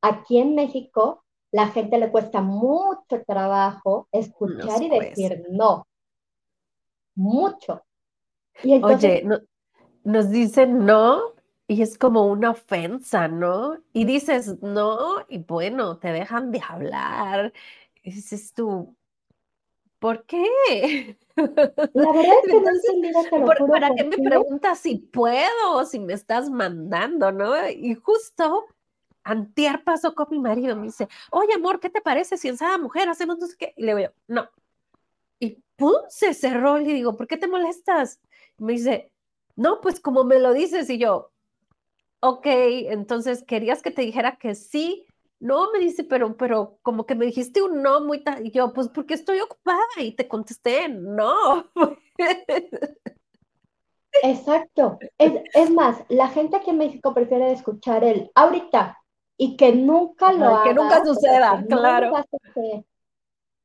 Aquí en México, la gente le cuesta mucho trabajo escuchar y decir no. Mucho. Y entonces, oye, no, nos dicen no y es como una ofensa, ¿no? Y dices no y bueno, te dejan de hablar. Y dices tú, ¿por qué? La verdad es que entonces, no te lo juro, ¿para qué me preguntas si puedo o si me estás mandando, no? Y justo antier pasó con mi marido, me dice, oye amor, ¿qué te parece si en Sada Mujer hacemos no sé qué? Y le digo, no. Y pum, se cerró, y le digo, ¿por qué te molestas? Y me dice, no, pues como me lo dices. Y yo, ok, entonces querías que te dijera que sí. No, me dice, pero, pero como que me dijiste un no muy tarde. Y yo, pues porque estoy ocupada y te contesté, no. Exacto. Es, es más, la gente aquí en México prefiere escuchar el ahorita y que nunca lo haga. Que nunca suceda, claro. Nunca sucede.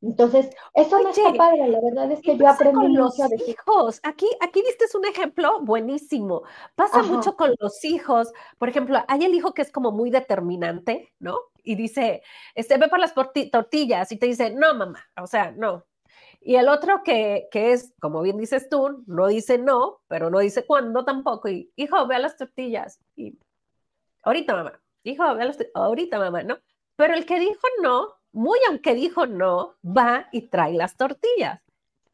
Entonces, eso Oye, no está padre, la verdad es que yo aprendí con mucho los a decir. Hijos. Aquí, aquí diste un ejemplo buenísimo. Pasa Ajá. mucho con los hijos. Por ejemplo, hay el hijo que es como muy determinante, ¿no? Y dice, este, ve por las tortillas y te dice, no, mamá, o sea, no. Y el otro que, que es, como bien dices tú, no dice no, pero no dice cuándo tampoco. Y, hijo, ve a las tortillas. Y, ahorita, mamá. Hijo, ve a las tortillas. Ahorita, mamá, ¿no? Pero el que dijo no, muy aunque dijo no, va y trae las tortillas,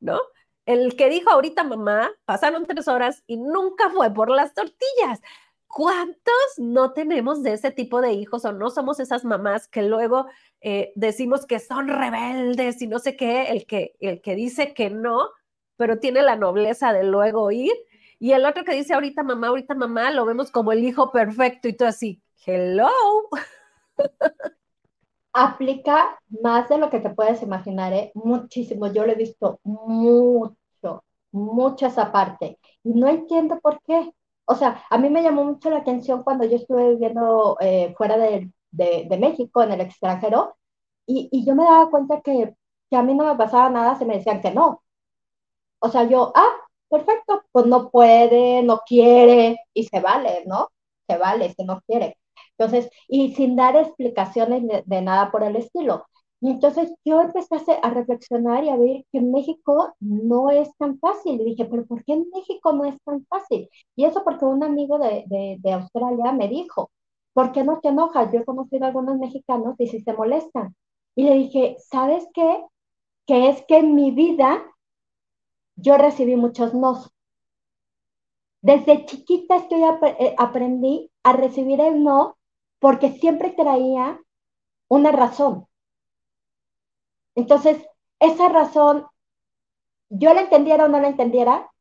¿no? El que dijo ahorita mamá, pasaron tres horas y nunca fue por las tortillas. ¿Cuántos no tenemos de ese tipo de hijos o no somos esas mamás que luego eh, decimos que son rebeldes y no sé qué? El que, el que dice que no, pero tiene la nobleza de luego ir. Y el otro que dice ahorita mamá, ahorita mamá, lo vemos como el hijo perfecto y tú así, hello. Aplica más de lo que te puedes imaginar, ¿eh? Muchísimo. Yo lo he visto mucho, mucho esa parte. Y no entiendo por qué. O sea, a mí me llamó mucho la atención cuando yo estuve viviendo eh, fuera de, de, de México, en el extranjero, y, y yo me daba cuenta que, que a mí no me pasaba nada, se me decían que no. O sea, yo, ah, perfecto, pues no puede, no quiere, y se vale, ¿no? Se vale, si no quiere. Entonces, y sin dar explicaciones de, de nada por el estilo. Y entonces yo empecé a reflexionar y a ver que en México no es tan fácil. Y dije, ¿pero por qué en México no es tan fácil? Y eso porque un amigo de, de, de Australia me dijo, ¿por qué no te enojas? Yo he conocido a algunos mexicanos y sí se molestan. Y le dije, ¿sabes qué? Que es que en mi vida yo recibí muchos nos. Desde chiquita estoy ap- aprendí a recibir el no porque siempre traía una razón. Entonces, esa razón, yo la entendiera o no la entendiera,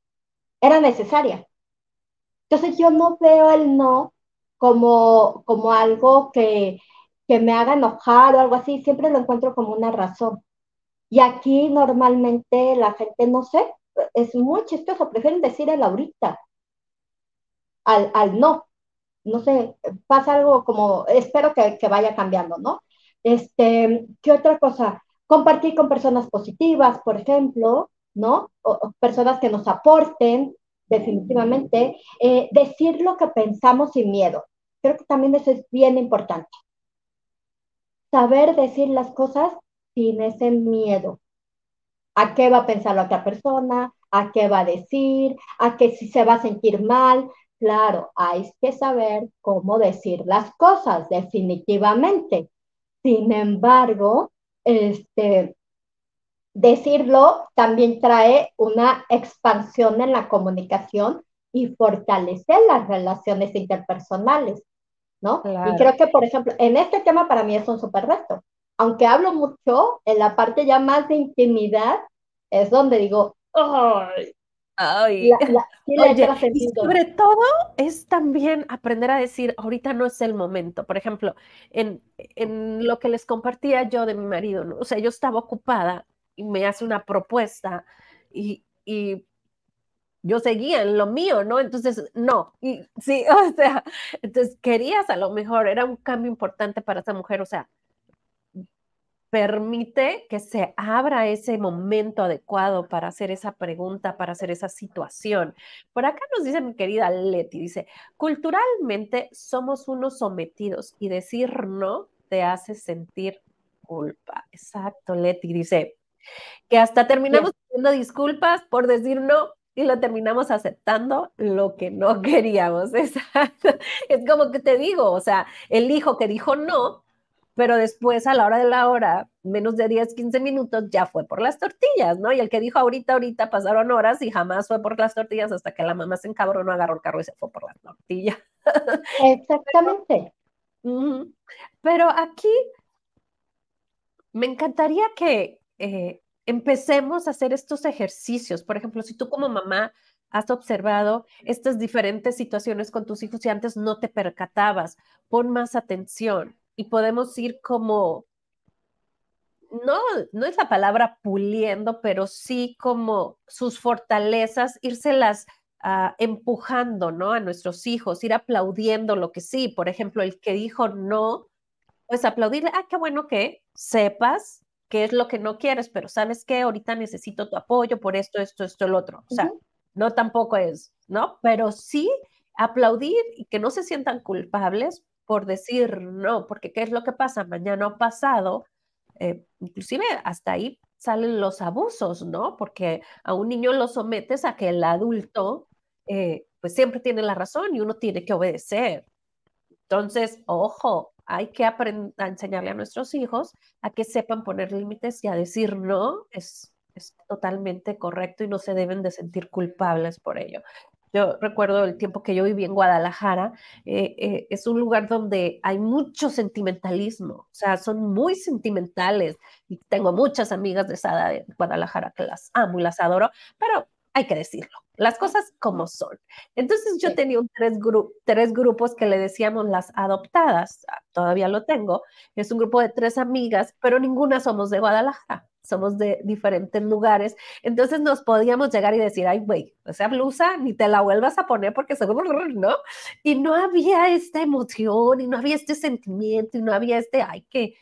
era necesaria. Entonces, yo no veo el no como, como algo que, que me haga enojar o algo así, siempre lo encuentro como una razón. Y aquí normalmente la gente, no sé, es muy chistoso, prefieren decir el ahorita. Al, al no, no sé, pasa algo como, espero que, que vaya cambiando, ¿no? Este, ¿qué otra cosa? Compartir con personas positivas, por ejemplo, ¿no? O, o personas que nos aporten, definitivamente. Eh, decir lo que pensamos sin miedo. Creo que también eso es bien importante. saber decir las cosas sin ese miedo. ¿A qué va a pensar la otra persona? ¿A qué va a decir? ¿A qué si se va a sentir mal? Claro, hay que saber cómo decir las cosas, definitivamente. Sin embargo, este, decirlo también trae una expansión en la comunicación y fortalecer las relaciones interpersonales, ¿no? Claro. Y creo que, por ejemplo, en este tema para mí es un súper reto. Aunque hablo mucho, en la parte ya más de intimidad es donde digo, ¡ay! Ay. La, la, sí Oye, y sobre todo es también aprender a decir, ahorita no es el momento. Por ejemplo, en, en lo que les compartía yo de mi marido, ¿no? O sea, yo estaba ocupada y me hace una propuesta y, y yo seguía en lo mío, ¿no? Entonces, no, y, sí, o sea, entonces querías a lo mejor, era un cambio importante para esa mujer, o sea, permite que se abra ese momento adecuado para hacer esa pregunta, para hacer esa situación. Por acá nos dice mi querida Leti, dice, culturalmente somos unos sometidos y decir no te hace sentir culpa. Exacto, Leti dice que hasta terminamos pidiendo disculpas por decir no y lo terminamos aceptando lo que no queríamos. Exacto. Es como que te digo, o sea, el hijo que dijo no, pero después a la hora de la hora, menos de diez, quince minutos, ya fue por las tortillas, ¿no? Y el que dijo ahorita, ahorita, pasaron horas y jamás fue por las tortillas hasta que la mamá se encabronó, agarró el carro y se fue por las tortillas. Exactamente. Pero, pero aquí me encantaría que eh, empecemos a hacer estos ejercicios. Por ejemplo, si tú como mamá has observado estas diferentes situaciones con tus hijos y antes no te percatabas, pon más atención. Y podemos ir como, no, no es la palabra puliendo, pero sí como sus fortalezas, írselas uh, empujando, ¿no? A nuestros hijos, ir aplaudiendo lo que sí. Por ejemplo, el que dijo no, pues aplaudirle, ah, qué bueno que sepas qué es lo que no quieres, pero ¿sabes qué? Ahorita necesito tu apoyo por esto, esto, esto, el otro. O sea, uh-huh. no tampoco es, ¿no? Pero sí aplaudir y que no se sientan culpables por decir no, porque ¿qué es lo que pasa? Mañana o pasado, eh, inclusive hasta ahí salen los abusos, ¿no? Porque a un niño lo sometes a que el adulto, eh, pues siempre tiene la razón y uno tiene que obedecer. Entonces, ojo, hay que aprend- a enseñarle a nuestros hijos a que sepan poner límites y a decir no, es, es totalmente correcto y no se deben de sentir culpables por ello. Yo recuerdo el tiempo que yo viví en Guadalajara, eh, eh, es un lugar donde hay mucho sentimentalismo, o sea, son muy sentimentales, y tengo muchas amigas de Sada de Guadalajara que las amo y las adoro, pero hay que decirlo, las cosas como son. Entonces yo sí. tenía un tres, gru- tres grupos que le decíamos las adoptadas, todavía lo tengo, es un grupo de tres amigas, pero ninguna somos de Guadalajara. Somos de diferentes lugares, entonces nos podíamos llegar y decir, ay, güey, esa blusa ni te la vuelvas a poner porque seguro, ¿no? Y no había esta emoción, y no había este sentimiento, y no había este, ay, qué,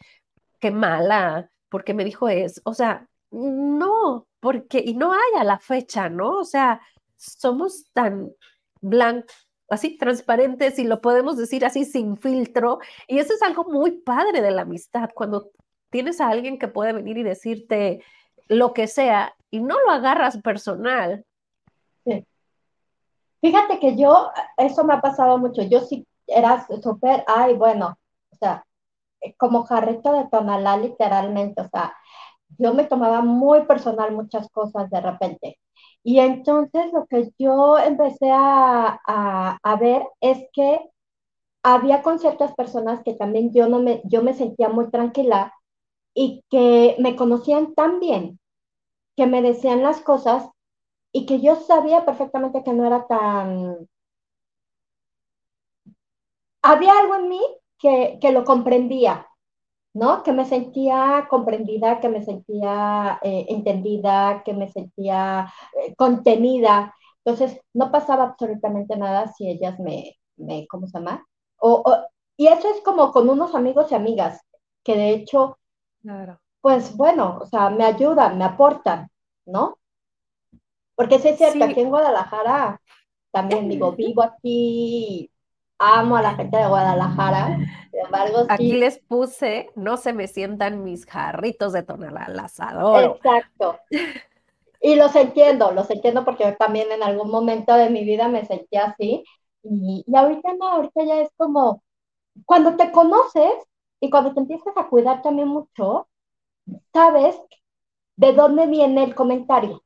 qué mala, porque me dijo eso. O sea, no, porque, y no hay a la fecha, ¿no? O sea, somos tan blancos, así transparentes, y lo podemos decir así sin filtro, y eso es algo muy padre de la amistad, cuando tienes a alguien que puede venir y decirte lo que sea y no lo agarras personal. Sí. Fíjate que yo, eso me ha pasado mucho. Yo sí era súper, ay, bueno, o sea, como jarrito de Tonalá, literalmente. O sea, yo me tomaba muy personal muchas cosas de repente. Y entonces lo que yo empecé a, a, a ver es que había con ciertas personas que también yo, no me, yo me sentía muy tranquila, y que me conocían tan bien, que me decían las cosas, y que yo sabía perfectamente que no era tan... Había algo en mí que, que lo comprendía, ¿no? Que me sentía comprendida, que me sentía eh, entendida, que me sentía eh, contenida. Entonces, no pasaba absolutamente nada si ellas me... me ¿cómo se llama? O, o, y eso es como con unos amigos y amigas, que de hecho... Claro. Pues bueno, o sea, me ayudan, me aportan, ¿no? Porque sí es cierto, sí. Aquí en Guadalajara, también digo, vivo aquí, amo a la gente de Guadalajara. Sin embargo, aquí sí, les puse, no se me sientan mis jarritos de Tonalá, las adoro. Exacto. Y los entiendo, los entiendo porque yo también en algún momento de mi vida me sentía así. Y, y ahorita no, ahorita ya es como, cuando te conoces y cuando te empiezas a cuidar también mucho, sabes de dónde viene el comentario,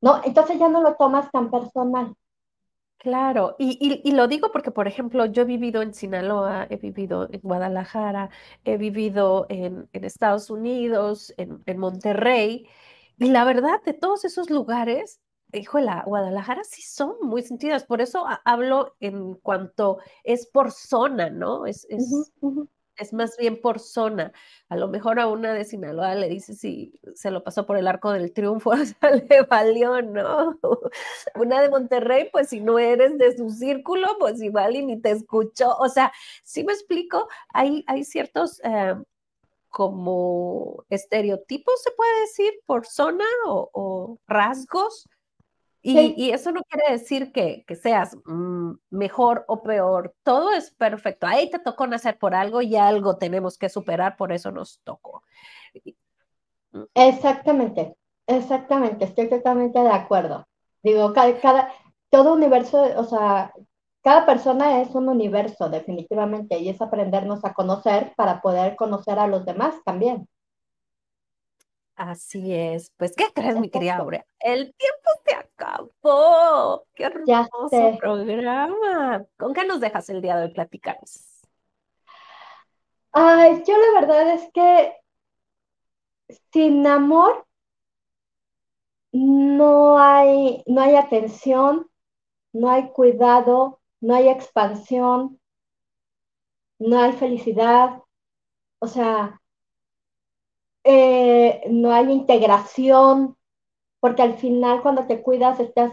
¿no? Entonces ya no lo tomas tan personal. Claro, y, y, y lo digo porque, por ejemplo, yo he vivido en Sinaloa, he vivido en Guadalajara, he vivido en, en Estados Unidos, en, en Monterrey, y la verdad, de todos esos lugares, híjola, Guadalajara sí son muy sentidas, por eso a, hablo en cuanto es por zona, ¿no? Es, es, uh-huh, uh-huh. Es más bien por zona. A lo mejor a una de Sinaloa le dices si se lo pasó por el Arco del Triunfo, o sea, le valió, ¿no? Una de Monterrey, pues si no eres de su círculo, pues igual y ni te escuchó. O sea, ¿sí me explico? Hay, hay ciertos eh, como estereotipos, se puede decir, por zona o, o rasgos. Y, sí. y eso no quiere decir que, que seas mmm, mejor o peor. Todo es perfecto. Ahí te tocó nacer por algo y algo tenemos que superar, por eso nos tocó. Exactamente, exactamente. Estoy totalmente de acuerdo. Digo, cada, cada todo universo, o sea, cada persona es un universo, definitivamente, y es aprendernos a conocer para poder conocer a los demás también. Así es. Pues, ¿qué crees, mi querida Aurea? El tiempo se acabó. ¡Qué hermoso programa! ¿Con qué nos dejas el día de hoy? Platicarnos. Ay, yo la verdad es que sin amor no hay, no hay atención, no hay cuidado, no hay expansión, no hay felicidad. O sea... Eh, no hay integración, porque al final cuando te cuidas estás,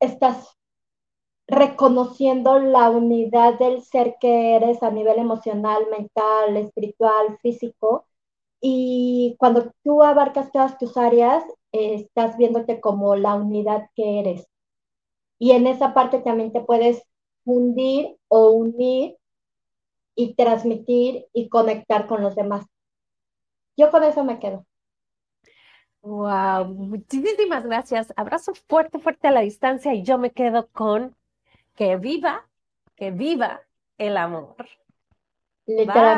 estás reconociendo la unidad del ser que eres a nivel emocional, mental, espiritual, físico, y cuando tú abarcas todas tus áreas, eh, estás viéndote como la unidad que eres. Y en esa parte también te puedes fundir o unir y transmitir y conectar con los demás. Yo con eso me quedo. Wow, muchísimas gracias. Abrazo fuerte, fuerte a la distancia y yo me quedo con que viva, que viva el amor. Literalmente. Bye.